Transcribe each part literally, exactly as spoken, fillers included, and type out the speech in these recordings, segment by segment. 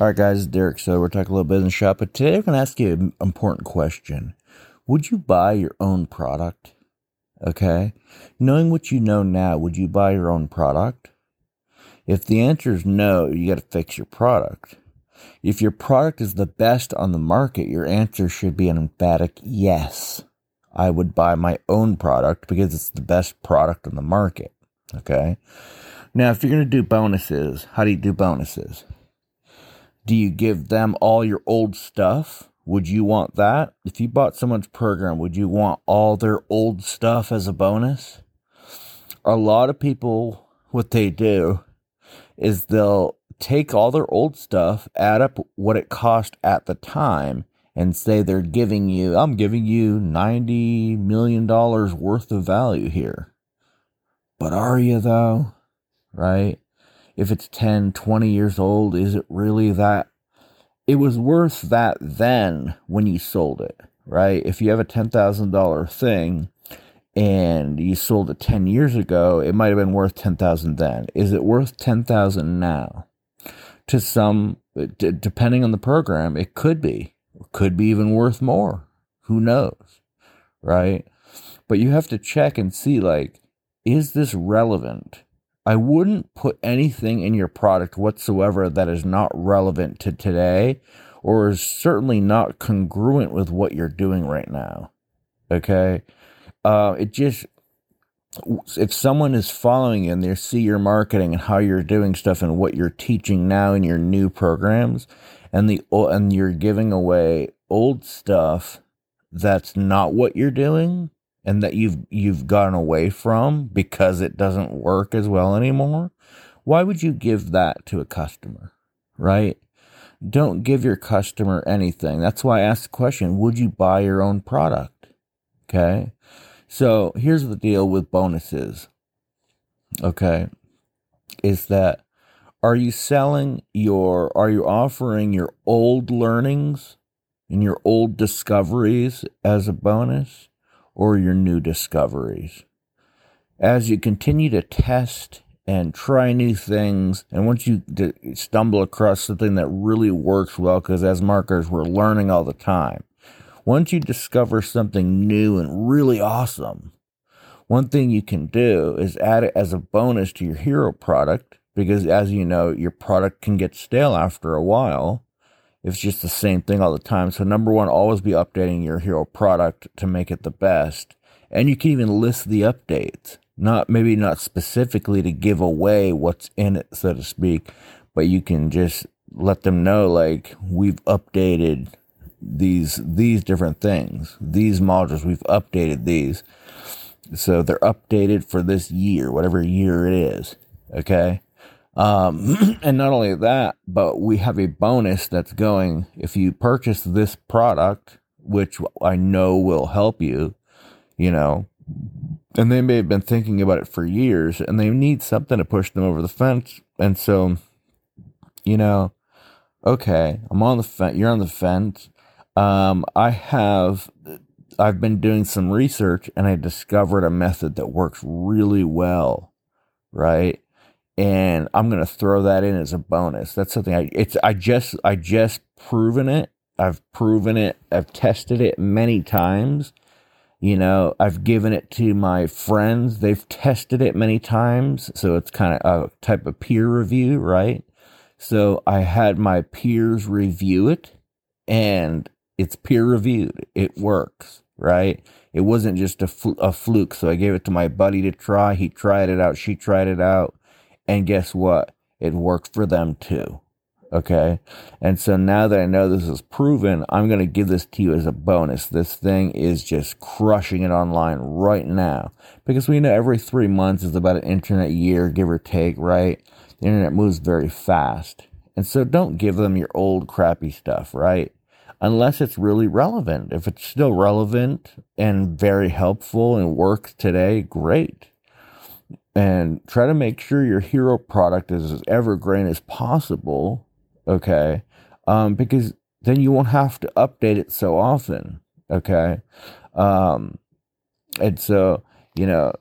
All right, guys, it's Derek. So we're talking a little business shop, but today I'm going to ask you an important question. Would you buy your own product? Okay. Knowing what you know now, would you buy your own product? If the answer is no, you got to fix your product. If your product is the best on the market, your answer should be an emphatic yes. I would buy my own product because it's the best product on the market. Okay. Now, if you're going to do bonuses, how do you do bonuses? Do you give them all your old stuff? Would you want that? If you bought someone's program, would you want all their old stuff as a bonus? A lot of people, what they do is they'll take all their old stuff, add up what it cost at the time, and say they're giving you, I'm giving you ninety million dollars worth of value here. But are you though? Right? If it's ten, twenty years old, is it really that? It was worth that then when you sold it, right? If you have a ten thousand dollars thing and you sold it ten years ago, it might have been worth ten thousand dollars then. Is it worth ten thousand dollars now? To some, d- depending on the program, it could be. It could be even worth more. Who knows, right? But you have to check and see, like, is this relevant? I wouldn't put anything in your product whatsoever that is not relevant to today or is certainly not congruent with what you're doing right now, okay? Uh, it just, if someone is following you and they see your marketing and how you're doing stuff and what you're teaching now in your new programs and the and you're giving away old stuff that's not what you're doing, and that you've you've gotten away from because it doesn't work as well anymore, why would you give that to a customer, right? Don't give your customer anything. That's why I asked the question, would you buy your own product? Okay? So here's the deal with bonuses, okay, is that are you selling your, are you offering your old learnings and your old discoveries as a bonus? Or your new discoveries. As you continue to test and try new things, and once you d- stumble across something that really works well, because as marketers, we're learning all the time. Once you discover something new and really awesome, one thing you can do is add it as a bonus to your hero product, because as you know, your product can get stale after a while. It's just the same thing all the time. So number one, always be updating your hero product to make it the best. And you can even list the updates. Not maybe not specifically to give away what's in it, so to speak, but you can just let them know, like, we've updated these these different things. These modules, we've updated these. So they're updated for this year, whatever year it is. Okay? Um, and not only that, but we have a bonus that's going, if you purchase this product, which I know will help you, you know, and they may have been thinking about it for years and they need something to push them over the fence. And so, you know, okay, I'm on the fence. You're on the fence. Um, I have, I've been doing some research and I discovered a method that works really well. Right. And I'm going to throw that in as a bonus. That's something I, it's, I just, I just proven it. I've proven it. I've tested it many times. You know, I've given it to my friends. They've tested it many times. So it's kind of a type of peer review, right? So I had my peers review it and it's peer reviewed. It works, right? It wasn't just a, fl- a fluke. So I gave it to my buddy to try. He tried it out. She tried it out. And guess what? It worked for them too. Okay? And so now that I know this is proven, I'm going to give this to you as a bonus. This thing is just crushing it online right now. Because we know every three months is about an internet year, give or take, right? The internet moves very fast. And so don't give them your old crappy stuff, right? Unless it's really relevant. If it's still relevant and very helpful and works today, great. And try to make sure your hero product is as evergreen as possible, okay? Um, because then you won't have to update it so often, okay? Um, and so, you know,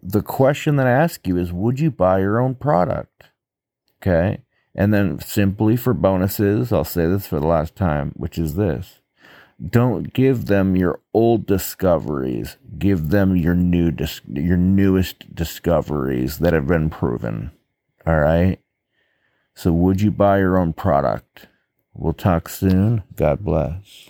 the question that I ask you is, would you buy your own product, okay? And then simply for bonuses, I'll say this for the last time, which is this. Don't give them your old discoveries. Give them your new dis- your newest discoveries that have been proven. All right? So would you buy your own product? We'll talk soon. God bless.